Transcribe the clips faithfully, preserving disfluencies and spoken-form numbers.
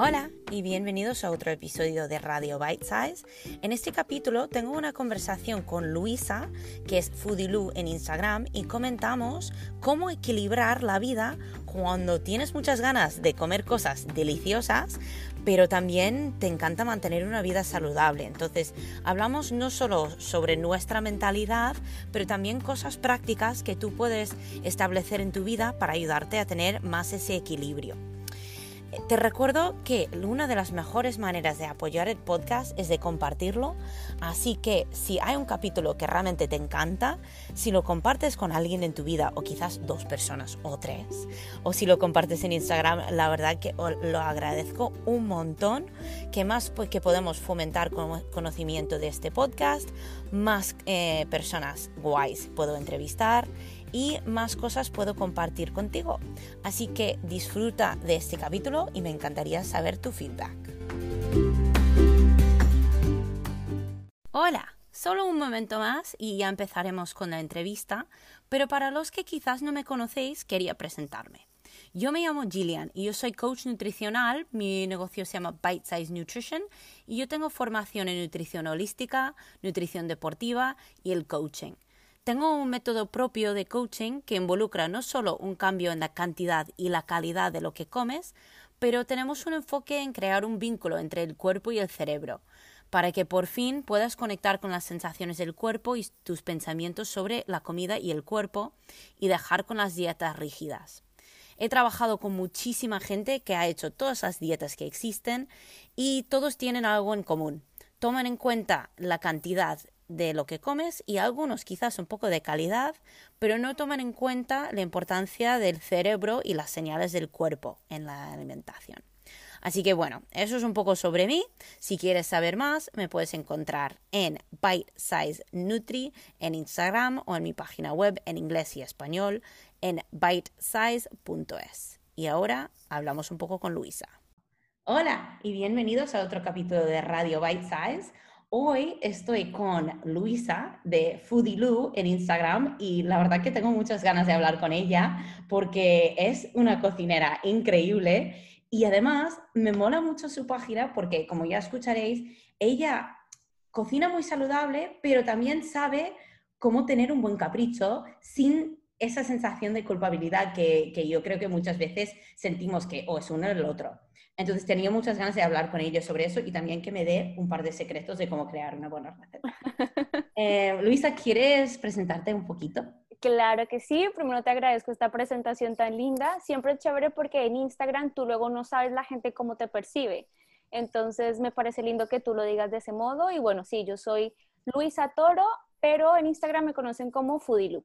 Hola y bienvenidos a otro episodio de Radio Bite Size. En este capítulo tengo una conversación con Luisa, que es Foodielu en Instagram, y comentamos cómo equilibrar la vida cuando tienes muchas ganas de comer cosas deliciosas, pero también te encanta mantener una vida saludable. Entonces, hablamos no solo sobre nuestra mentalidad, pero también cosas prácticas que tú puedes establecer en tu vida para ayudarte a tener más ese equilibrio. Te recuerdo que una de las mejores maneras de apoyar el podcast es de compartirlo, así que si hay un capítulo que realmente te encanta, si lo compartes con alguien en tu vida, o quizás dos personas o tres, o si lo compartes en Instagram, la verdad que lo agradezco un montón, que más pues, que podemos fomentar con conocimiento de este podcast, más eh, personas guays puedo entrevistar, y más cosas puedo compartir contigo. Así que disfruta de este capítulo y me encantaría saber tu feedback. Hola, solo un momento más y ya empezaremos con la entrevista, pero para los que quizás no me conocéis, quería presentarme. Yo me llamo Gillian y yo soy coach nutricional, mi negocio se llama Bite Size Nutrition y yo tengo formación en nutrición holística, nutrición deportiva y el coaching. Tengo un método propio de coaching que involucra no solo un cambio en la cantidad y la calidad de lo que comes, pero tenemos un enfoque en crear un vínculo entre el cuerpo y el cerebro, para que por fin puedas conectar con las sensaciones del cuerpo y tus pensamientos sobre la comida y el cuerpo y dejar con las dietas rígidas. He trabajado con muchísima gente que ha hecho todas las dietas que existen y todos tienen algo en común. Toman en cuenta la cantidad de lo que comes y algunos quizás un poco de calidad, pero no toman en cuenta la importancia del cerebro y las señales del cuerpo en la alimentación. Así que bueno, eso es un poco sobre mí. Si quieres saber más, me puedes encontrar en Bite Size Nutri en Instagram o en mi página web en inglés y español en bite size punto es. Y ahora hablamos un poco con Luisa. Hola y bienvenidos a otro capítulo de Radio Bite Size. Hoy estoy con Luisa de Foodielu en Instagram y la verdad que tengo muchas ganas de hablar con ella porque es una cocinera increíble y además me mola mucho su página porque, como ya escucharéis, ella cocina muy saludable pero también sabe cómo tener un buen capricho sin esa sensación de culpabilidad que, que yo creo que muchas veces sentimos que o es uno o el otro. Entonces tenía muchas ganas de hablar con ellos sobre eso y también que me dé un par de secretos de cómo crear una buena receta. Eh, Luisa, ¿quieres presentarte un poquito? Claro que sí. Primero te agradezco esta presentación tan linda. Siempre es chévere porque en Instagram tú luego no sabes la gente cómo te percibe. Entonces me parece lindo que tú lo digas de ese modo. Y bueno, sí, yo soy Luisa Toro, pero en Instagram me conocen como Foodielu.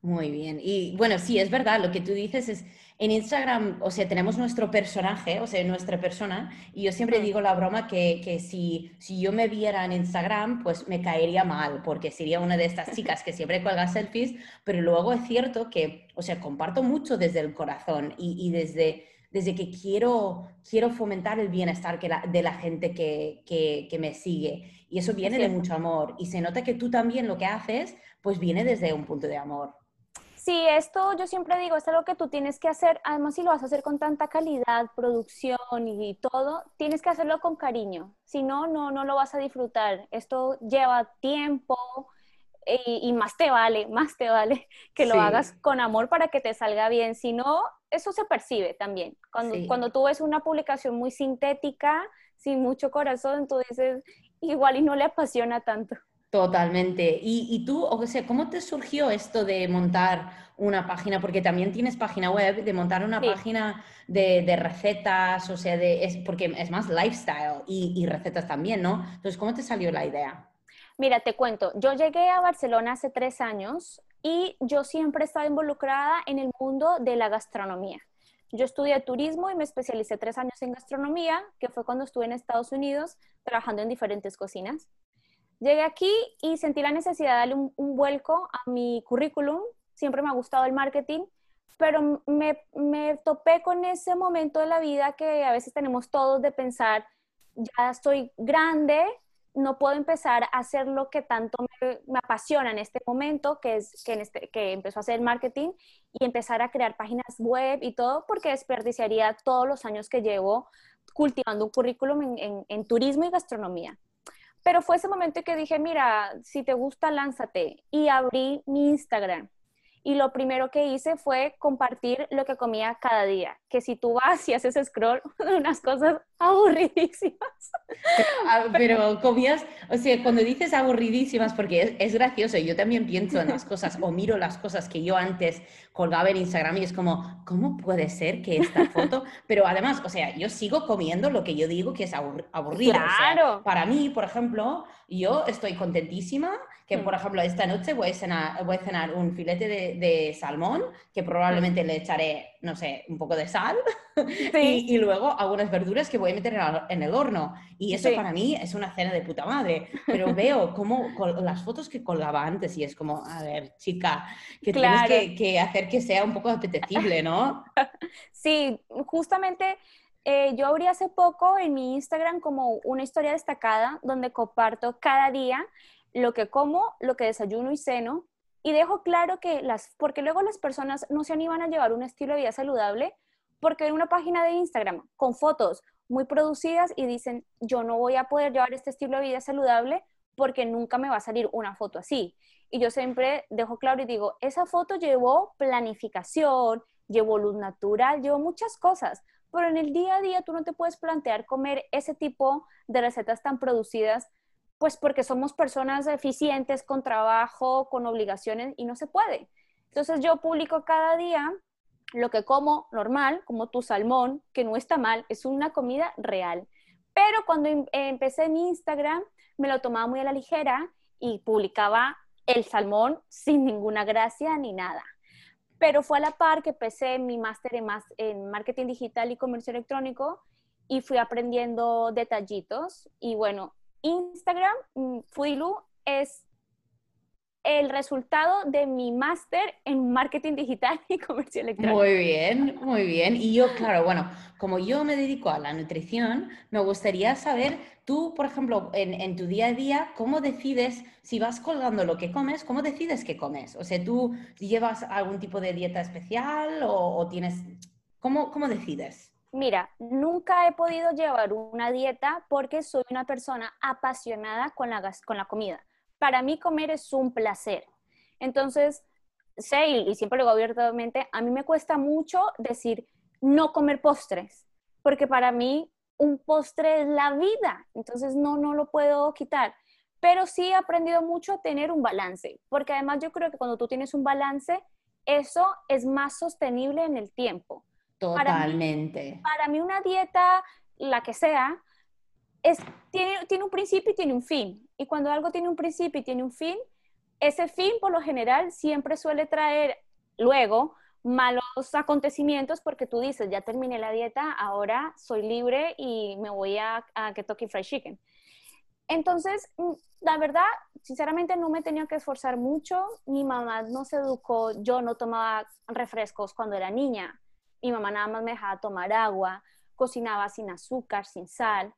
Muy bien. Y bueno, sí, es verdad, lo que tú dices es, en Instagram, o sea, tenemos nuestro personaje, o sea, nuestra persona, y yo siempre digo la broma que, que si, si yo me viera en Instagram, pues me caería mal, porque sería una de estas chicas que siempre cuelga selfies, pero luego es cierto que, o sea, comparto mucho desde el corazón y, y desde, desde que quiero, quiero fomentar el bienestar que la, de la gente que, que, que me sigue. Y eso viene de mucho amor, y se nota que tú también lo que haces, pues viene desde un punto de amor. Sí, esto yo siempre digo, esto es lo que tú tienes que hacer, además si lo vas a hacer con tanta calidad, producción y, y todo, tienes que hacerlo con cariño, si no, no, no lo vas a disfrutar, esto lleva tiempo y, y más te vale, más te vale que lo sí. hagas con amor para que te salga bien, si no, eso se percibe también, cuando, sí. cuando tú ves una publicación muy sintética, sin mucho corazón, tú dices, igual y no le apasiona tanto. Totalmente. ¿Y, y tú, o sea, cómo te surgió esto de montar una página? Porque también tienes página web, de montar una sí. página de, de recetas, o sea, de, es, porque es más lifestyle y, y recetas también, ¿no? Entonces, ¿cómo te salió la idea? Mira, te cuento. Yo llegué a Barcelona hace tres años y yo siempre he estado involucrada en el mundo de la gastronomía. Yo estudié turismo y me especialicé tres años en gastronomía, que fue cuando estuve en Estados Unidos trabajando en diferentes cocinas. Llegué aquí y sentí la necesidad de darle un, un vuelco a mi currículum. Siempre me ha gustado el marketing, pero me, me topé con ese momento de la vida que a veces tenemos todos de pensar, ya estoy grande, no puedo empezar a hacer lo que tanto me, me apasiona en este momento, que es que, en este, que empezó a hacer marketing y empezar a crear páginas web y todo, porque desperdiciaría todos los años que llevo cultivando un currículum en, en, en turismo y gastronomía. Pero fue ese momento que dije, mira, si te gusta, lánzate. Y abrí mi Instagram. Y lo primero que hice fue compartir lo que comía cada día. Que si tú vas y haces scroll, unas cosas aburridísimas. Pero, pero comías, o sea, cuando dices aburridísimas, porque es, es gracioso, yo también pienso en las cosas o miro las cosas que yo antes colgaba en Instagram y es como, ¿cómo puede ser que esta foto? Pero además, o sea, yo sigo comiendo lo que yo digo que es aburrido. Claro. O sea, para mí, por ejemplo, yo estoy contentísima que, por ejemplo, esta noche voy a cenar, voy a cenar un filete de, de salmón, que probablemente le echaré, no sé, un poco de sal, sí. y, y luego algunas verduras que voy a meter en, la, en el horno. Y eso sí. para mí es una cena de puta madre. Pero veo como col, las fotos que colgaba antes y es como, a ver, chica, que claro. tienes que, que hacer que sea un poco apetecible, ¿no? Sí, justamente... Eh, yo abrí hace poco en mi Instagram como una historia destacada donde comparto cada día lo que como, lo que desayuno y ceno y dejo claro que las, porque luego las personas no se animan a llevar un estilo de vida saludable porque ven una página de Instagram con fotos muy producidas y dicen yo no voy a poder llevar este estilo de vida saludable porque nunca me va a salir una foto así. Y yo siempre dejo claro y digo, esa foto llevó planificación, llevó luz natural, llevó muchas cosas. Pero en el día a día tú no te puedes plantear comer ese tipo de recetas tan producidas, pues porque somos personas eficientes, con trabajo, con obligaciones, y no se puede. Entonces yo publico cada día lo que como normal, como tu salmón, que no está mal, es una comida real. Pero cuando em- empecé mi Instagram, me lo tomaba muy a la ligera y publicaba el salmón sin ninguna gracia ni nada. Pero fue a la par que empecé mi máster en, en marketing digital y comercio electrónico y fui aprendiendo detallitos. Y bueno, Instagram, Foodielu, es el resultado de mi máster en marketing digital y comercio electrónico. Muy bien, muy bien. Y yo, claro, bueno, como yo me dedico a la nutrición, me gustaría saber, tú, por ejemplo, en, en tu día a día, ¿cómo decides, si vas colgando lo que comes, cómo decides qué comes? O sea, ¿tú llevas algún tipo de dieta especial o, o tienes... ¿Cómo, cómo decides? Mira, nunca he podido llevar una dieta porque soy una persona apasionada con la, con la comida. Para mí comer es un placer. Entonces, sé, y siempre lo digo abiertamente, a mí me cuesta mucho decir no comer postres, porque para mí un postre es la vida, entonces no, no lo puedo quitar. Pero sí he aprendido mucho a tener un balance, porque además yo creo que cuando tú tienes un balance, eso es más sostenible en el tiempo. Totalmente. Para mí, para mí una dieta, la que sea, Es, tiene, tiene un principio y tiene un fin. Y cuando algo tiene un principio y tiene un fin, ese fin por lo general siempre suele traer luego malos acontecimientos porque tú dices, ya terminé la dieta, ahora soy libre y me voy a, a Kentucky Fried Chicken. Entonces, la verdad, sinceramente no me he tenido que esforzar mucho. Mi mamá no se educó, yo no tomaba refrescos cuando era niña. Mi mamá nada más me dejaba tomar agua, cocinaba sin azúcar, sin sal.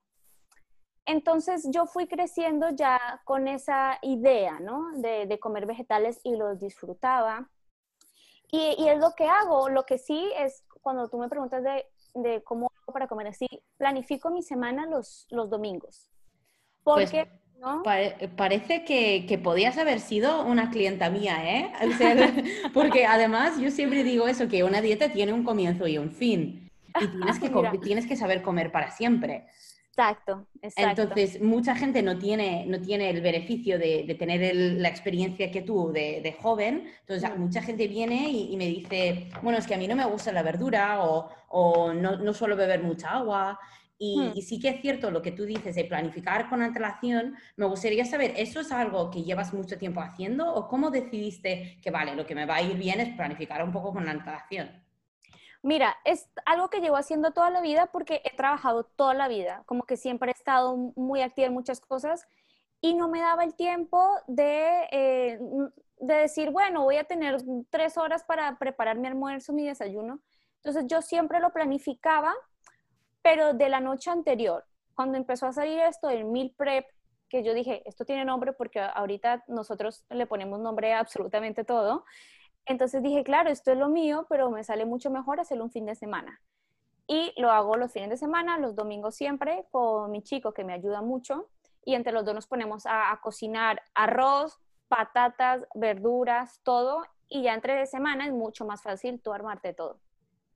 Entonces yo fui creciendo ya con esa idea, ¿no? De, de comer vegetales y los disfrutaba. Y, y es lo que hago. Lo que sí es, cuando tú me preguntas de, de cómo hago para comer así, planifico mi semana los, los domingos. Porque... Pues... ¿No? Parece que, que podías haber sido una clienta mía, ¿eh? O sea, porque además yo siempre digo eso, que una dieta tiene un comienzo y un fin. Y tienes que, tienes que saber comer para siempre. Exacto, exacto. Entonces, mucha gente no tiene, no tiene el beneficio de, de tener el, la experiencia que tú de, de joven. Entonces, mm. mucha gente viene y, y me dice, bueno, es que a mí no me gusta la verdura o, o no, no suelo beber mucha agua. Y, mm. y sí que es cierto lo que tú dices de planificar con antelación. Me gustaría saber, ¿eso es algo que llevas mucho tiempo haciendo? ¿O cómo decidiste que, vale, lo que me va a ir bien es planificar un poco con antelación? Mira, es algo que llevo haciendo toda la vida porque he trabajado toda la vida, como que siempre he estado muy activa en muchas cosas y no me daba el tiempo de, eh, de decir, bueno, voy a tener tres horas para preparar mi almuerzo, mi desayuno. Entonces yo siempre lo planificaba, pero de la noche anterior, cuando empezó a salir esto del meal prep que yo dije, esto tiene nombre porque ahorita nosotros le ponemos nombre a absolutamente todo. Entonces dije, claro, esto es lo mío, pero me sale mucho mejor hacerlo un fin de semana. Y lo hago los fines de semana, los domingos siempre, con mi chico que me ayuda mucho. Y entre los dos nos ponemos a, a cocinar arroz, patatas, verduras, todo. Y ya entre semana es mucho más fácil tú armarte todo.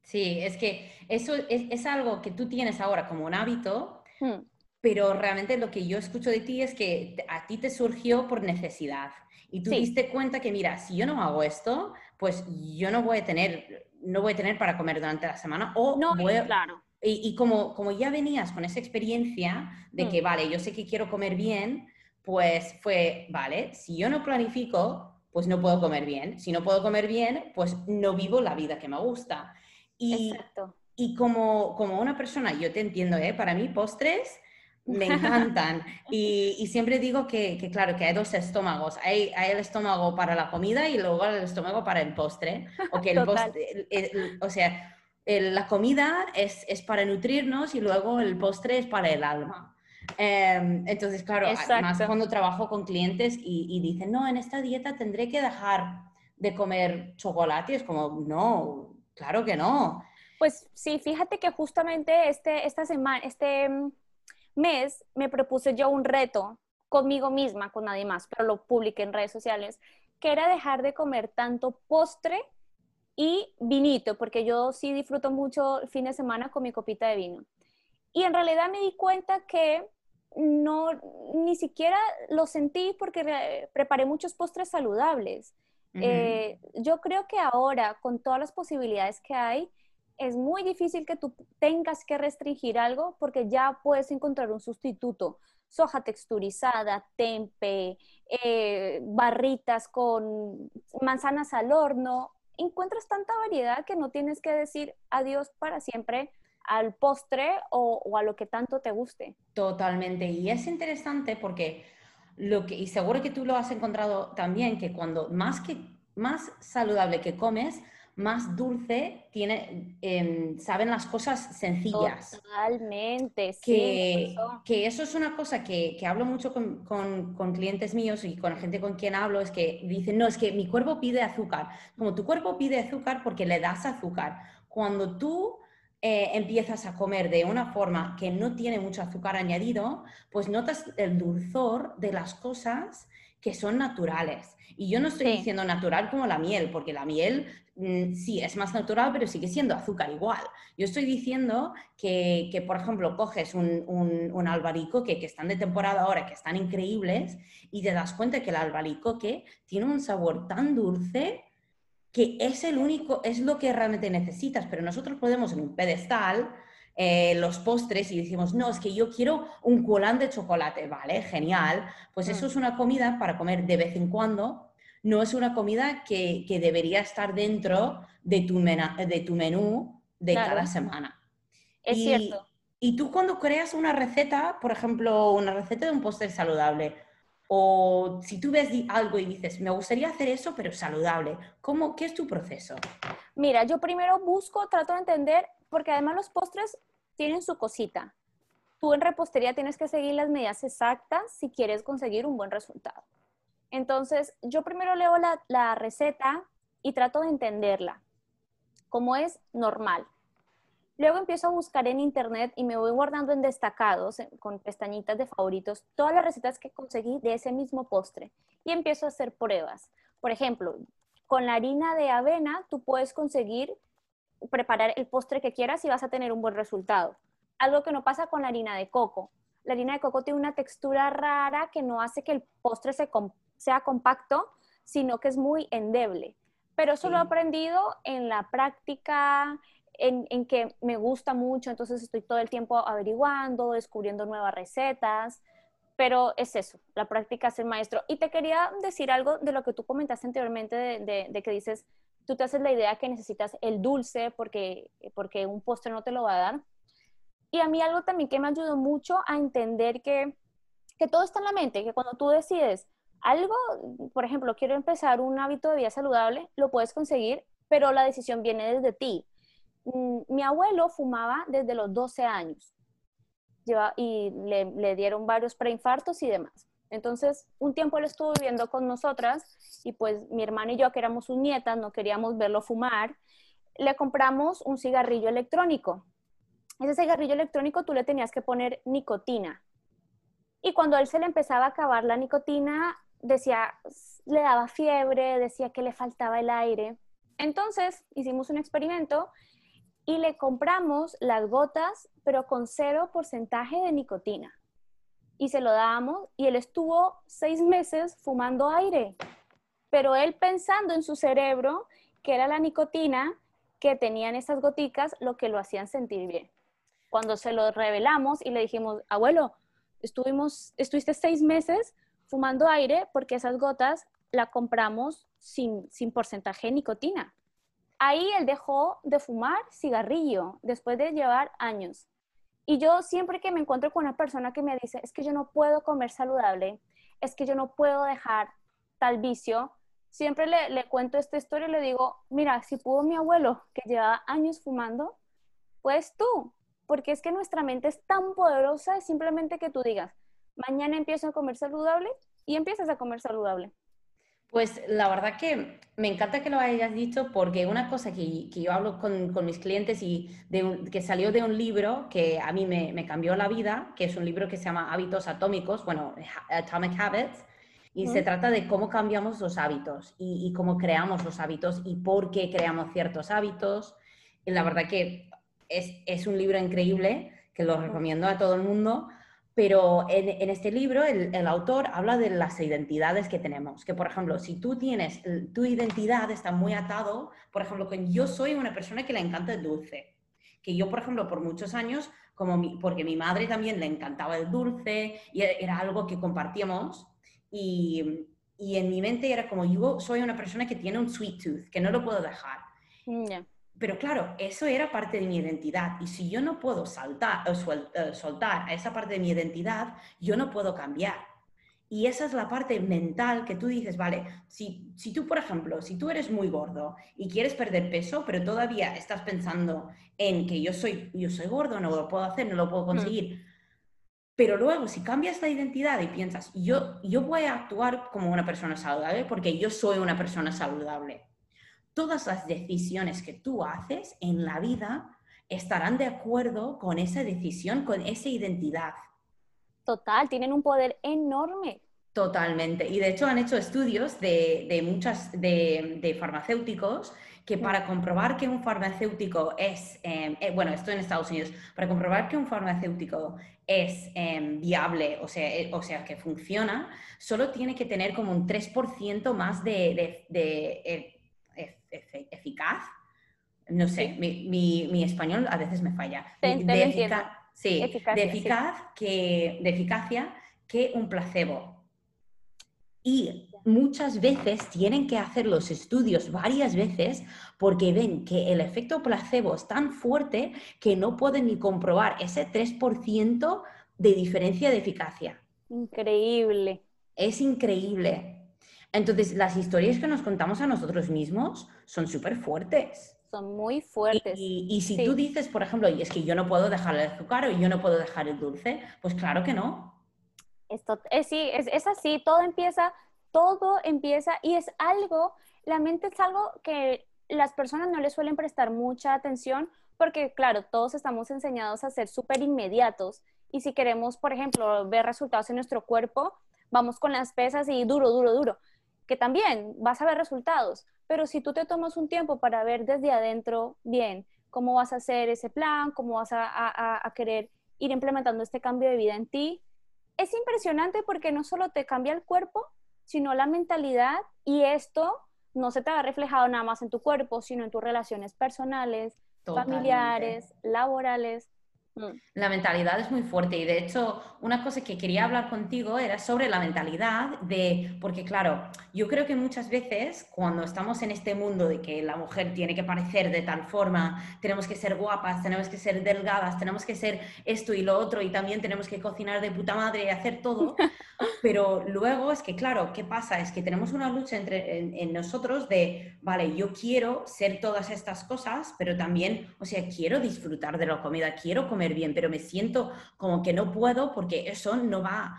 Sí, es que eso es, es algo que tú tienes ahora como un hábito, hmm. pero realmente lo que yo escucho de ti es que a ti te surgió por necesidad. Y tú sí. diste cuenta que, mira, si yo no hago esto, pues yo no voy a tener, no voy a tener para comer durante la semana. O no, voy a... claro. Y, y como, como ya venías con esa experiencia de mm. que, vale, yo sé que quiero comer bien, pues fue, vale, si yo no planifico, pues no puedo comer bien. Si no puedo comer bien, pues no vivo la vida que me gusta. Y, Exacto. y como, como una persona, yo te entiendo, ¿eh? Para mí postres me encantan. y, y siempre digo que, que, claro, que hay dos estómagos. Hay, hay el estómago para la comida y luego el estómago para el postre. O que el postre, el, el, el, o sea... la comida es, es para nutrirnos y luego el postre es para el alma. Eh, entonces, claro, Exacto. además cuando trabajo con clientes y, y dicen, no, en esta dieta tendré que dejar de comer chocolate. Es como, no, claro que no. Pues sí, fíjate que justamente este, esta semana, este mes me propuse yo un reto conmigo misma, con nadie más, pero lo publiqué en redes sociales, que era dejar de comer tanto postre y vinito, porque yo sí disfruto mucho el fin de semana con mi copita de vino. Y en realidad me di cuenta que no, ni siquiera lo sentí porque preparé muchos postres saludables. Uh-huh. eh, yo creo que ahora, con todas las posibilidades que hay, es muy difícil que tú tengas que restringir algo porque ya puedes encontrar un sustituto. Soja texturizada, tempeh, eh, barritas con manzanas al horno. Encuentras tanta variedad que no tienes que decir adiós para siempre al postre o, o a lo que tanto te guste. Totalmente. Y es interesante porque, lo que, y seguro que tú lo has encontrado también, que cuando más, que, más saludable que comes, más dulce tiene, eh, saben las cosas sencillas. Totalmente, sí. Que eso, que eso es una cosa que, que hablo mucho con, con, con clientes míos y con la gente con quien hablo, es que dicen, no, es que mi cuerpo pide azúcar. Como tu cuerpo pide azúcar porque le das azúcar. Cuando tú eh, empiezas a comer de una forma que no tiene mucho azúcar añadido, pues notas el dulzor de las cosas que son naturales. Y yo no estoy sí. diciendo natural como la miel, porque la miel mmm, sí es más natural, pero sigue siendo azúcar igual. Yo estoy diciendo que, que por ejemplo, coges un, un, un albaricoque que están de temporada ahora, que están increíbles, y te das cuenta que el albaricoque tiene un sabor tan dulce que es el único, es lo que realmente necesitas. Pero nosotros podemos en un pedestal Eh, los postres y decimos, no, es que yo quiero un coulant de chocolate, vale, genial, pues eso mm. es una comida para comer de vez en cuando, no es una comida que, que debería estar dentro de tu, mena, de tu menú de claro. cada semana. Es y, cierto. Y tú cuando creas una receta, por ejemplo, una receta de un postre saludable, o si tú ves algo y dices, me gustaría hacer eso, pero saludable, ¿cómo, qué es tu proceso? Mira, yo primero busco, trato de entender, porque además los postres tienen su cosita. Tú en repostería tienes que seguir las medidas exactas si quieres conseguir un buen resultado. Entonces, yo primero leo la, la receta y trato de entenderla, como es normal. Luego empiezo a buscar en internet y me voy guardando en destacados, con pestañitas de favoritos, todas las recetas que conseguí de ese mismo postre. Y empiezo a hacer pruebas. Por ejemplo, con la harina de avena tú puedes conseguir preparar el postre que quieras y vas a tener un buen resultado. Algo que no pasa con la harina de coco. La harina de coco tiene una textura rara que no hace que el postre se com- sea compacto, sino que es muy endeble. Pero eso sí. lo he aprendido en la práctica, en, en que me gusta mucho, entonces estoy todo el tiempo averiguando, descubriendo nuevas recetas, pero es eso, la práctica es el maestro. Y te quería decir algo de lo que tú comentaste anteriormente, de, de, de que dices, tú te haces la idea que necesitas el dulce porque, porque un postre no te lo va a dar. Y a mí algo también que me ayudó mucho a entender que, que todo está en la mente, que cuando tú decides algo, por ejemplo, quiero empezar un hábito de vida saludable, lo puedes conseguir, pero la decisión viene desde ti. Mi abuelo fumaba desde los doce años. lleva, y le, le dieron varios preinfartos y demás. Entonces, un tiempo él estuvo viviendo con nosotras y pues mi hermana y yo, que éramos sus nietas, no queríamos verlo fumar, le compramos un cigarrillo electrónico. Ese cigarrillo electrónico tú le tenías que poner nicotina. Y cuando a él se le empezaba a acabar la nicotina, decía, le daba fiebre, decía que le faltaba el aire. Entonces, hicimos un experimento y le compramos las gotas, pero con cero porcentaje de nicotina. Y se lo dábamos y él estuvo seis meses fumando aire. Pero él pensando en su cerebro que era la nicotina que tenían esas goticas lo que lo hacían sentir bien. Cuando se lo revelamos y le dijimos, abuelo, estuvimos, estuviste seis meses fumando aire porque esas gotas la compramos sin, sin porcentaje de nicotina. Ahí él dejó de fumar cigarrillo después de llevar años. Y yo siempre que me encuentro con una persona que me dice, es que yo no puedo comer saludable, es que yo no puedo dejar tal vicio, siempre le, le cuento esta historia y le digo, mira, si pudo mi abuelo, que llevaba años fumando, puedes tú. Porque es que nuestra mente es tan poderosa, es simplemente que tú digas, mañana empiezo a comer saludable y empiezas a comer saludable. Pues la verdad que me encanta que lo hayas dicho, porque una cosa que, que yo hablo con, con mis clientes y de un, que salió de un libro que a mí me, me cambió la vida, que es un libro que se llama Hábitos Atómicos, bueno, Atomic Habits, y uh-huh. se trata de cómo cambiamos los hábitos y, y cómo creamos los hábitos y por qué creamos ciertos hábitos. Y la verdad que es, es un libro increíble, que lo recomiendo a todo el mundo. Pero en, en este libro el, el autor habla de las identidades que tenemos. Que, por ejemplo, si tú tienes, tu identidad está muy atado, por ejemplo, que yo soy una persona que le encanta el dulce. Que yo, por ejemplo, por muchos años, como mi, porque mi madre también le encantaba el dulce y era algo que compartíamos. Y, y en mi mente era como, yo soy una persona que tiene un sweet tooth, que no lo puedo dejar. No. Pero claro, eso era parte de mi identidad. Y si yo no puedo saltar, o suel, uh, soltar a esa parte de mi identidad, yo no puedo cambiar. Y esa es la parte mental que tú dices, vale, si, si tú, por ejemplo, si tú eres muy gordo y quieres perder peso, pero todavía estás pensando en que yo soy, yo soy gordo, no lo puedo hacer, no lo puedo conseguir. Mm. Pero luego, si cambias la identidad y piensas, yo, yo voy a actuar como una persona saludable porque yo soy una persona saludable. Todas las decisiones que tú haces en la vida estarán de acuerdo con esa decisión, con esa identidad. Total, tienen un poder enorme. Totalmente. Y de hecho han hecho estudios de, de muchas de, de farmacéuticos que para comprobar que un farmacéutico es, eh, bueno, esto en Estados Unidos, para comprobar que un farmacéutico es eh, viable, o sea, eh, o sea, que funciona, solo tiene que tener como un tres por ciento más de... de, de eh, eficaz, no sé, sí. mi, mi, mi español a veces me falla, te, te de, efica sí, eficacia, de, eficaz sí. que, de eficacia que un placebo. Y muchas veces tienen que hacer los estudios varias veces porque ven que el efecto placebo es tan fuerte que no pueden ni comprobar ese tres por ciento de diferencia de eficacia. Increíble. Es increíble. Entonces, las historias que nos contamos a nosotros mismos son súper fuertes. Son muy fuertes. Y, y, y si sí. tú dices, por ejemplo, es que yo no puedo dejar el azúcar o yo no puedo dejar el dulce, pues claro que no. Esto, es, sí, es, es así, todo empieza, todo empieza y es algo, la mente es algo que las personas no le suelen prestar mucha atención porque, claro, todos estamos enseñados a ser súper inmediatos y si queremos, por ejemplo, ver resultados en nuestro cuerpo, vamos con las pesas y duro, duro, duro. Que también vas a ver resultados, pero si tú te tomas un tiempo para ver desde adentro bien cómo vas a hacer ese plan, cómo vas a, a, a querer ir implementando este cambio de vida en ti, es impresionante porque no solo te cambia el cuerpo, sino la mentalidad y esto no se te va reflejado nada más en tu cuerpo, sino en tus relaciones personales, Totalmente. familiares, laborales. La mentalidad es muy fuerte y de hecho una cosa que quería hablar contigo era sobre la mentalidad de, porque claro, yo creo que muchas veces cuando estamos en este mundo de que la mujer tiene que parecer de tal forma, tenemos que ser guapas, tenemos que ser delgadas, tenemos que ser esto y lo otro y también tenemos que cocinar de puta madre y hacer todo, pero luego es que claro, ¿qué pasa? Es que tenemos una lucha entre, en, en nosotros de, vale, yo quiero ser todas estas cosas, pero también, o sea, quiero disfrutar de la comida, quiero comer comer bien, pero me siento como que no puedo porque eso no va...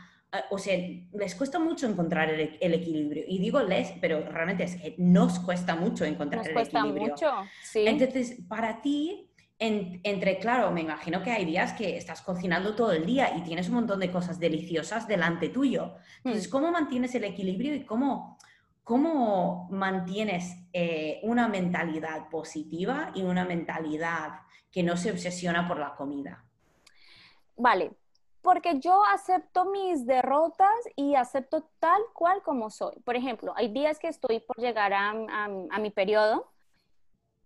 O sea, les cuesta mucho encontrar el, el equilibrio. Y digo les, pero realmente es que nos cuesta mucho encontrar nos el equilibrio. Nos cuesta mucho, sí. Entonces, para ti, en, entre, claro, me imagino que hay días que estás cocinando todo el día y tienes un montón de cosas deliciosas delante tuyo. Entonces, ¿cómo mantienes el equilibrio y cómo, cómo mantienes eh, una mentalidad positiva y una mentalidad que no se obsesiona por la comida? Vale. Porque yo acepto mis derrotas y acepto tal cual como soy. Por ejemplo, hay días que estoy por llegar a, a, a mi periodo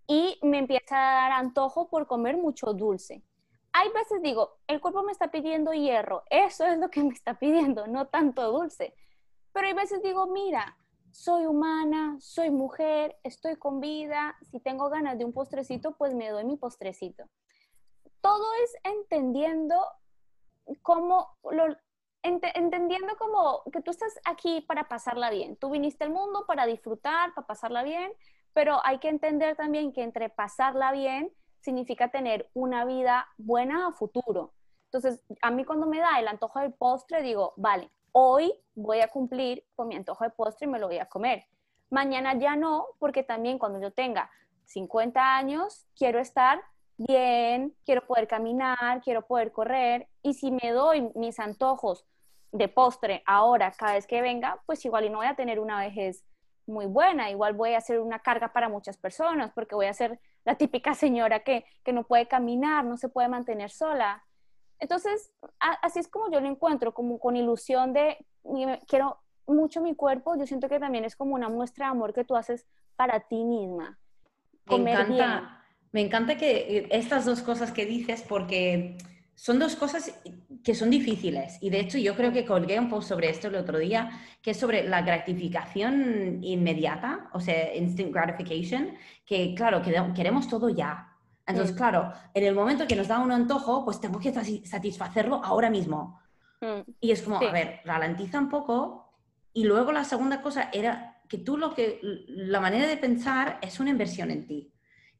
y me empieza a dar antojo por comer mucho dulce. Hay veces digo, el cuerpo me está pidiendo hierro, eso es lo que me está pidiendo, no tanto dulce. Pero hay veces digo, mira, soy humana, soy mujer, estoy con vida, si tengo ganas de un postrecito, pues me doy mi postrecito. Todo es entendiendo... Como lo, ent, entendiendo como que tú estás aquí para pasarla bien. Tú viniste al mundo para disfrutar, para pasarla bien, pero hay que entender también que entre pasarla bien significa tener una vida buena a futuro. Entonces, a mí cuando me da el antojo del postre, digo, vale, hoy voy a cumplir con mi antojo de postre y me lo voy a comer. Mañana ya no, porque también cuando yo tenga cincuenta años, quiero estar... bien, quiero poder caminar, quiero poder correr, y si me doy mis antojos de postre ahora cada vez que venga, pues igual y no voy a tener una vejez muy buena, igual voy a hacer una carga para muchas personas, porque voy a ser la típica señora que, que no puede caminar, no se puede mantener sola. Entonces, a, así es como yo lo encuentro, como con ilusión de, quiero mucho mi cuerpo, yo siento que también es como una muestra de amor que tú haces para ti misma. Comer bien. Me encanta que estas dos cosas que dices, porque son dos cosas que son difíciles. Y de hecho yo creo que colgué un post sobre esto el otro día, que es sobre la gratificación inmediata, o sea, instant gratification, que claro, que queremos todo ya. Entonces, mm. claro, en el momento que nos da un antojo, pues tengo que satisfacerlo ahora mismo. Mm. Y es como, sí. a ver, ralentiza un poco. Y luego la segunda cosa era que tú lo que, la manera de pensar es una inversión en ti.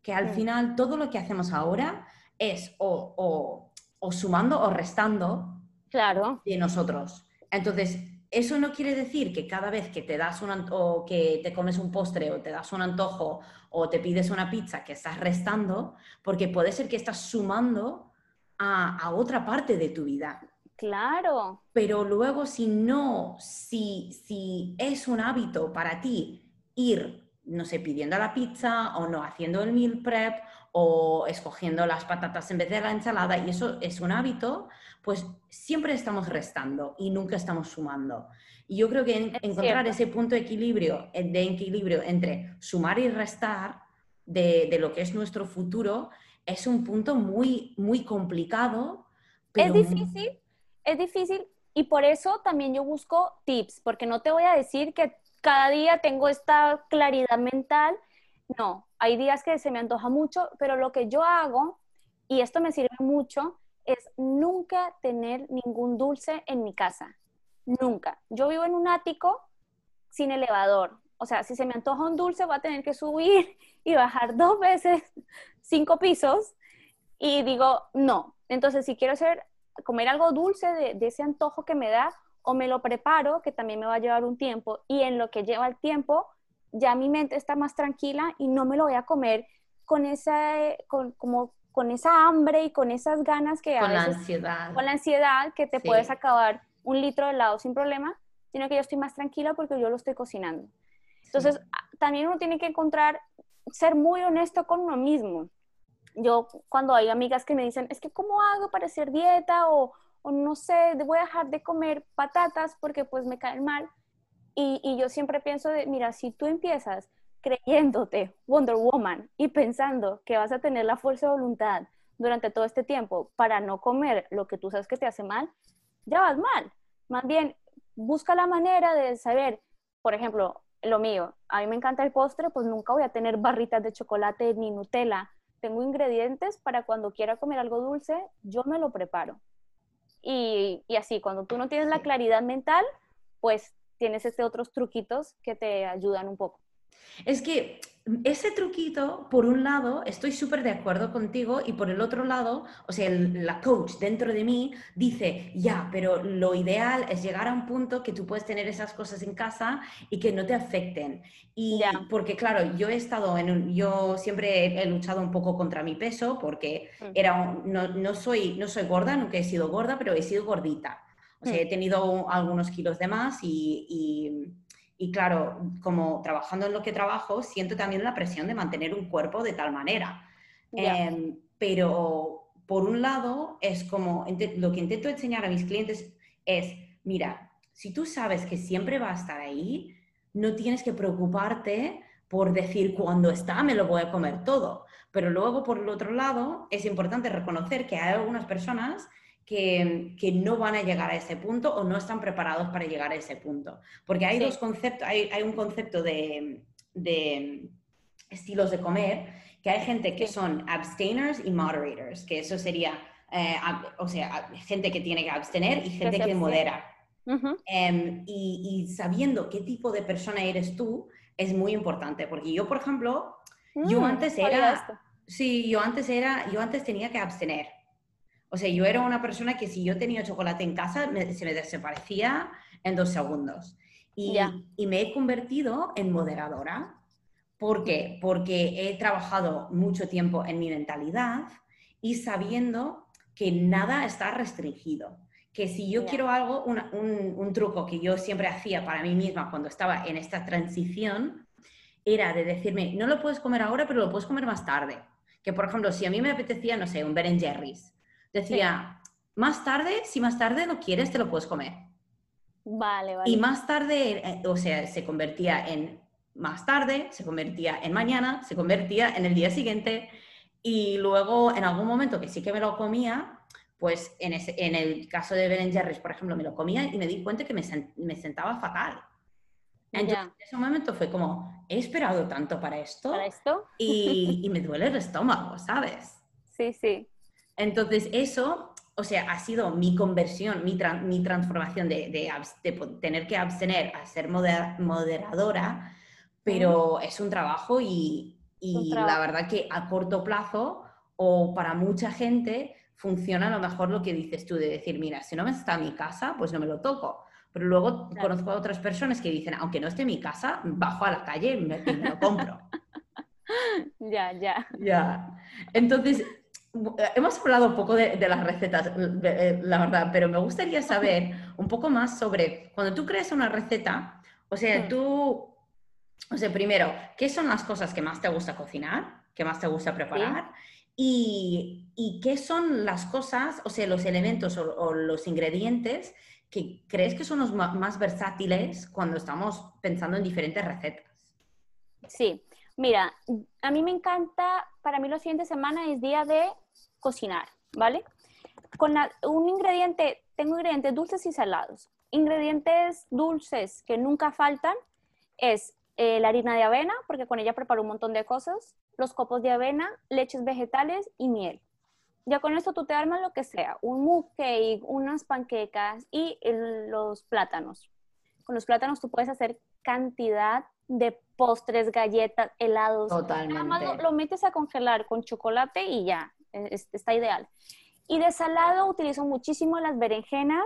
Que al final todo lo que hacemos ahora es o, o, o sumando o restando claro. de nosotros. Entonces, eso no quiere decir que cada vez que te das un o que te comes un postre o te das un antojo o te pides una pizza que estás restando, porque puede ser que estás sumando a, a otra parte de tu vida. Claro. Pero luego si no, si, si es un hábito para ti ir... no sé, pidiendo la pizza o no haciendo el meal prep o escogiendo las patatas en vez de la ensalada, y eso es un hábito, pues siempre estamos restando y nunca estamos sumando. Y yo creo que en, es encontrar cierto. Ese punto de equilibrio, de equilibrio entre sumar y restar de, de lo que es nuestro futuro es un punto muy, muy complicado. Pero... Es difícil, es difícil y por eso también yo busco tips, porque no te voy a decir que cada día tengo esta claridad mental. No, hay días que se me antoja mucho, pero lo que yo hago, y esto me sirve mucho, es nunca tener ningún dulce en mi casa. Nunca. Yo vivo en un ático sin elevador. O sea, si se me antoja un dulce, voy a tener que subir y bajar dos veces, cinco pisos, y digo, no. Entonces, si quiero hacer, comer algo dulce de, de ese antojo que me da, o me lo preparo, que también me va a llevar un tiempo, y en lo que lleva el tiempo, ya mi mente está más tranquila y no me lo voy a comer con esa, con, como, con esa hambre y con esas ganas que a veces... Con la ansiedad. Con la ansiedad, que te sí. puedes acabar un litro de helado sin problema, sino que yo estoy más tranquila porque yo lo estoy cocinando. Entonces, sí. también uno tiene que encontrar, ser muy honesto con uno mismo. Yo, cuando hay amigas que me dicen, es que ¿cómo hago para hacer dieta? O... o no sé, voy a dejar de comer patatas porque pues me caen mal. Y, y yo siempre pienso, de, mira, si tú empiezas creyéndote Wonder Woman y pensando que vas a tener la fuerza de voluntad durante todo este tiempo para no comer lo que tú sabes que te hace mal, ya vas mal. Más bien, busca la manera de saber, por ejemplo, lo mío, a mí me encanta el postre, pues nunca voy a tener barritas de chocolate ni Nutella. Tengo ingredientes para cuando quiera comer algo dulce, yo me lo preparo. Y, y así, cuando tú no tienes la claridad mental, pues tienes este otros truquitos que te ayudan un poco. Es que ese truquito, por un lado, estoy súper de acuerdo contigo y por el otro lado, o sea, el, la coach dentro de mí dice, ya, pero lo ideal es llegar a un punto que tú puedes tener esas cosas en casa y que no te afecten. Y ya. Porque, claro, yo he estado en un, yo siempre he, he luchado un poco contra mi peso porque mm. era un, no, no, soy, no soy gorda, nunca he sido gorda, pero he sido gordita. O sea, mm. he tenido algunos kilos de más y... y Y claro, como trabajando en lo que trabajo, siento también la presión de mantener un cuerpo de tal manera. Yeah. Eh, pero por un lado, es como lo que intento enseñar a mis clientes es, mira, si tú sabes que siempre va a estar ahí, no tienes que preocuparte por decir cuando está me lo voy a comer todo. Pero luego, por el otro lado, es importante reconocer que hay algunas personas Que, que no van a llegar a ese punto o no están preparados para llegar a ese punto. Porque hay sí. dos conceptos, hay, hay un concepto de, de estilos de comer, que hay gente que son abstainers y moderators, que eso sería, eh, ab, o sea, gente que tiene que abstener y gente que modera. Uh-huh. um, y, y sabiendo qué tipo de persona eres tú es muy importante, porque yo, por ejemplo, mm, yo antes era, sí, yo antes era, yo antes tenía que abstener. O sea, yo era una persona que si yo tenía chocolate en casa, me, se me desaparecía en dos segundos. Y, yeah. y me he convertido en moderadora. ¿Por qué? Porque he trabajado mucho tiempo en mi mentalidad y sabiendo que nada está restringido. Que si yo yeah. quiero algo, una, un, un truco que yo siempre hacía para mí misma cuando estaba en esta transición, era de decirme, no lo puedes comer ahora, pero lo puedes comer más tarde. Que, por ejemplo, si a mí me apetecía, no sé, un Ben and Jerry's, decía, sí. más tarde, si más tarde lo quieres, te lo puedes comer. Vale, vale. Y más tarde, o sea, se convertía en más tarde, se convertía en mañana, se convertía en el día siguiente. Y luego, en algún momento que sí que me lo comía, pues en, ese, en el caso de Ben and Jerry's, por ejemplo, me lo comía y me di cuenta que me, sent, me sentaba fatal. Entonces, yeah. en ese momento fue como, he esperado tanto para esto, ¿Para esto? Y, y me duele el estómago, ¿sabes? Sí, sí. Entonces eso, o sea, ha sido mi conversión, mi, tra- mi transformación de, de, abs- de tener que abstener a ser moder- moderadora, pero mm. es un trabajo y, y un trabajo. La verdad que a corto plazo o para mucha gente funciona a lo mejor lo que dices tú de decir, mira, si no me está en mi casa, pues no me lo toco. Pero luego claro. conozco a otras personas que dicen, aunque no esté en mi casa, bajo a la calle y me, y me lo compro. Ya, ya. Ya. Entonces... Hemos hablado un poco de, de las recetas, la verdad, pero me gustaría saber un poco más sobre cuando tú creas una receta, o sea, tú, o sea, primero, ¿qué son las cosas que más te gusta cocinar, que más te gusta preparar? Sí. Y, y ¿qué son las cosas, o sea, los elementos o, o los ingredientes que crees que son los más versátiles cuando estamos pensando en diferentes recetas? Sí. Mira, a mí me encanta, para mí la siguiente semana es día de cocinar, ¿vale? Con la, un ingrediente, tengo ingredientes dulces y salados. Ingredientes dulces que nunca faltan es eh, la harina de avena, porque con ella preparo un montón de cosas, los copos de avena, leches vegetales y miel. Ya con esto tú te armas lo que sea, un mug cake, unas panquecas y el, los plátanos. Con los plátanos tú puedes hacer cantidad de postres, galletas, helados. Totalmente. Nada más lo, lo metes a congelar con chocolate y ya, es, está ideal. Y de salado utilizo muchísimo las berenjenas,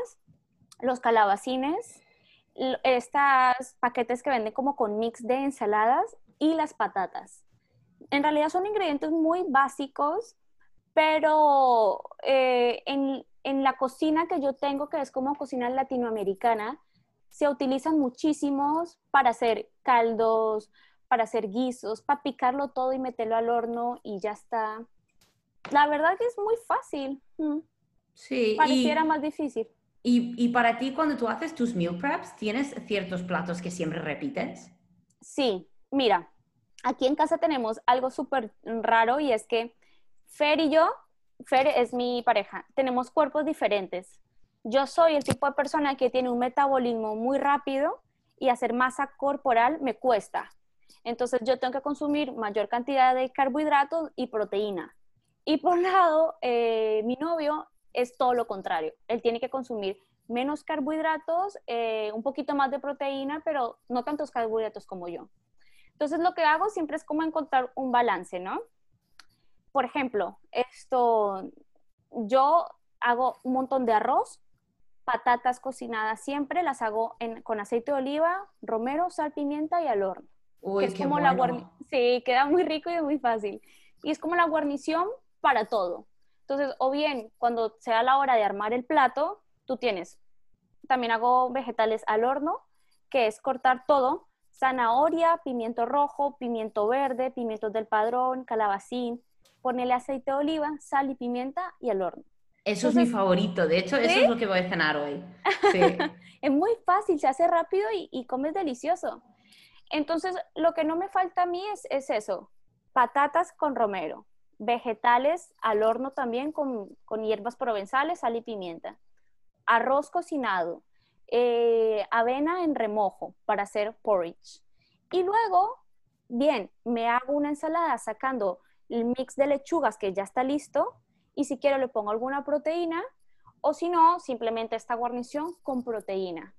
los calabacines, estos paquetes que venden como con mix de ensaladas y las patatas. En realidad son ingredientes muy básicos, pero eh, en, en la cocina que yo tengo, que es como cocina latinoamericana, se utilizan muchísimos para hacer caldos, para hacer guisos, para picarlo todo y meterlo al horno y ya está. La verdad que es muy fácil. Mm. Sí. Pareciera y, más difícil. Y, y para ti, cuando tú haces tus meal preps, ¿tienes ciertos platos que siempre repites? Sí. Mira, aquí en casa tenemos algo súper raro y es que Fer y yo, Fer es mi pareja, tenemos cuerpos diferentes. Yo soy el tipo de persona que tiene un metabolismo muy rápido y hacer masa corporal me cuesta. Entonces yo tengo que consumir mayor cantidad de carbohidratos y proteína. Y por un lado, eh, mi novio es todo lo contrario. Él tiene que consumir menos carbohidratos, eh, un poquito más de proteína, pero no tantos carbohidratos como yo. Entonces, lo que hago siempre es como encontrar un balance, ¿no? Por ejemplo, esto, yo hago un montón de arroz, patatas cocinadas siempre, las hago en, con aceite de oliva, romero, sal, pimienta y al horno. Uy, que es qué como bueno. la Sí, queda muy rico y es muy fácil. Y es como la guarnición para todo. Entonces, o bien, cuando sea la hora de armar el plato, tú tienes, también hago vegetales al horno, que es cortar todo, zanahoria, pimiento rojo, pimiento verde, pimientos del padrón, calabacín, ponerle aceite de oliva, sal y pimienta y al horno. Eso Entonces, es mi favorito, de hecho, ¿sí? Eso es lo que voy a cenar hoy. Sí. Es muy fácil, se hace rápido y, y comes delicioso. Entonces, lo que no me falta a mí es, es eso, patatas con romero, vegetales al horno también con, con hierbas provenzales, sal y pimienta, arroz cocinado, eh, avena en remojo para hacer porridge. Y luego, bien, me hago una ensalada sacando el mix de lechugas que ya está listo, y si quiero le pongo alguna proteína, o si no, simplemente esta guarnición con proteína.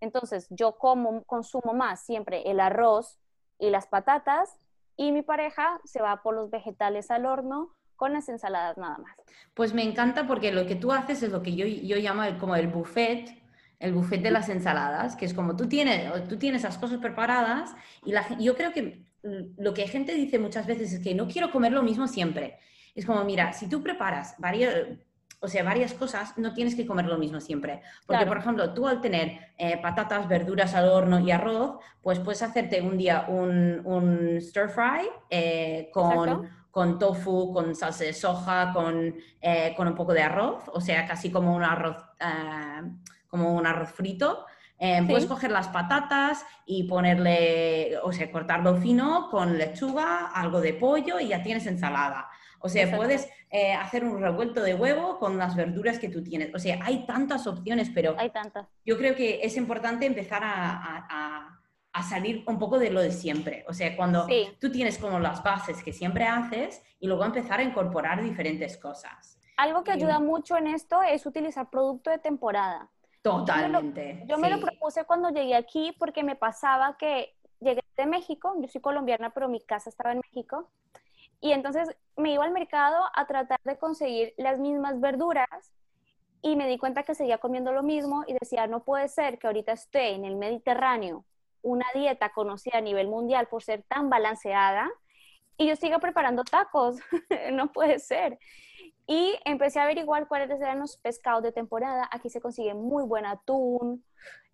Entonces, yo como, consumo más siempre el arroz y las patatas, y mi pareja se va por los vegetales al horno con las ensaladas nada más. Pues me encanta porque lo que tú haces es lo que yo, yo llamo el, como el buffet, el buffet de las ensaladas, que es como tú tienes, tú tienes las cosas preparadas, y la, yo creo que lo que gente dice muchas veces es que no quiero comer lo mismo siempre. Es como, mira, si tú preparas varios, o sea, varias cosas, no tienes que comer lo mismo siempre. Porque, claro, por ejemplo, tú al tener eh, patatas, verduras al horno y arroz, pues puedes hacerte un día un, un stir fry eh, con, con tofu, con salsa de soja, con, eh, con un poco de arroz. O sea, casi como un arroz, eh, como un arroz frito. Eh, sí. Puedes coger las patatas y ponerle, o sea, cortarlo fino con lechuga, algo de pollo y ya tienes ensalada. O sea, Exacto. puedes eh, hacer un revuelto de huevo con las verduras que tú tienes. O sea, hay tantas opciones, pero hay tantas. Yo creo que es importante empezar a, a, a salir un poco de lo de siempre. O sea, cuando sí. tú tienes como las bases que siempre haces y luego empezar a incorporar diferentes cosas. Algo que y... ayuda mucho en esto es utilizar producto de temporada. Totalmente. Yo me lo, yo sí. me lo propuse cuando llegué aquí porque me pasaba que llegué de México. Yo soy colombiana, pero mi casa estaba en México. Y entonces me iba al mercado a tratar de conseguir las mismas verduras y me di cuenta que seguía comiendo lo mismo y decía, no puede ser que ahorita esté en el Mediterráneo, una dieta conocida a nivel mundial por ser tan balanceada, y yo siga preparando tacos, no puede ser. Y empecé a averiguar cuáles eran los pescados de temporada. Aquí se consigue muy buen atún,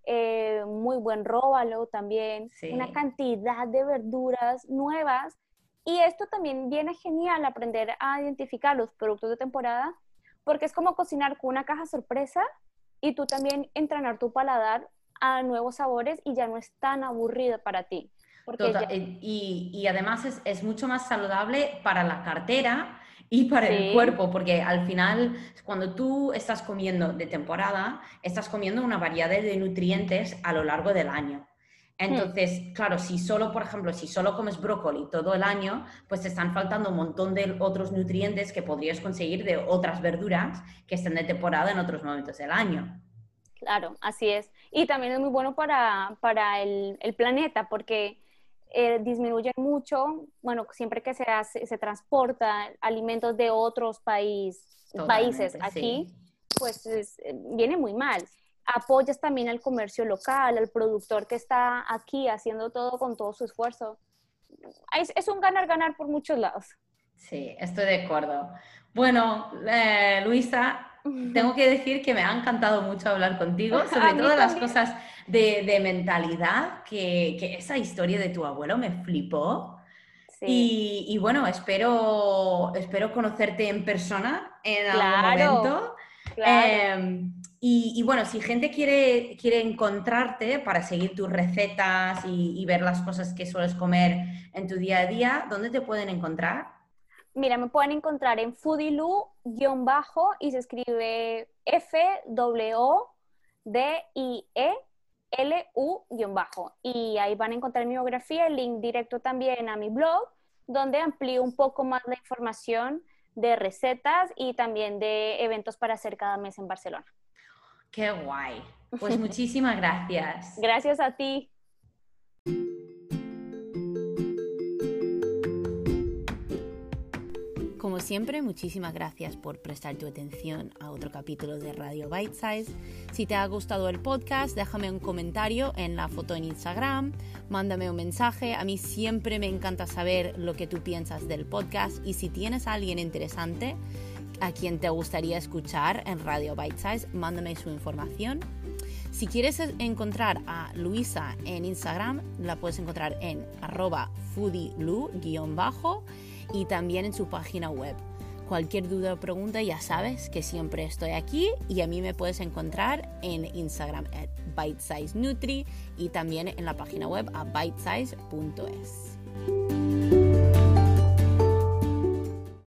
eh, muy buen róbalo también, sí. una cantidad de verduras nuevas. Y esto también viene genial, aprender a identificar los productos de temporada, porque es como cocinar con una caja sorpresa y tú también entrenar tu paladar a nuevos sabores y ya no es tan aburrido para ti. Total, ya... y, y además es, es mucho más saludable para la cartera y para sí. el cuerpo, porque al final cuando tú estás comiendo de temporada, estás comiendo una variedad de nutrientes a lo largo del año. Entonces, claro, si solo, por ejemplo, si solo comes brócoli todo el año, pues te están faltando un montón de otros nutrientes que podrías conseguir de otras verduras que estén de temporada en otros momentos del año. Claro, así es. Y también es muy bueno para, para el, el planeta porque eh, disminuye mucho, bueno, siempre que se hace, se transporta alimentos de otros país, países aquí, sí. pues es, viene muy mal. Apoyas también al comercio local, al productor que está aquí haciendo todo con todo su esfuerzo. Es, es un ganar-ganar por muchos lados. Sí, estoy de acuerdo. Bueno, eh, Luisa, tengo que decir que me ha encantado mucho hablar contigo, sobre todo las cosas de, de mentalidad, que, que esa historia de tu abuelo me flipó. Sí. Y, y bueno, espero, espero conocerte en persona en claro, algún momento. Claro. Eh, Y, y bueno, si gente quiere, quiere encontrarte para seguir tus recetas y, y ver las cosas que sueles comer en tu día a día, ¿dónde te pueden encontrar? Mira, me pueden encontrar en Foodielu-bajo y se escribe F O O D I E L U-bajo. Y ahí van a encontrar mi biografía, el link directo también a mi blog, donde amplío un poco más la información de recetas y también de eventos para hacer cada mes en Barcelona. ¡Qué guay! Pues muchísimas gracias. Gracias a ti. Como siempre, muchísimas gracias por prestar tu atención a otro capítulo de Radio Bite Size. Si te ha gustado el podcast, déjame un comentario en la foto en Instagram, mándame un mensaje. A mí siempre me encanta saber lo que tú piensas del podcast y si tienes a alguien interesante a quien te gustaría escuchar en Radio Bite Size, mándame su información. Si quieres encontrar a Luisa en Instagram, la puedes encontrar en arroba foodielu guión bajo y también en su página web. Cualquier duda o pregunta, ya sabes que siempre estoy aquí, y a mí me puedes encontrar en Instagram at Bite Size Nutri y también en la página web a bitesize punto es.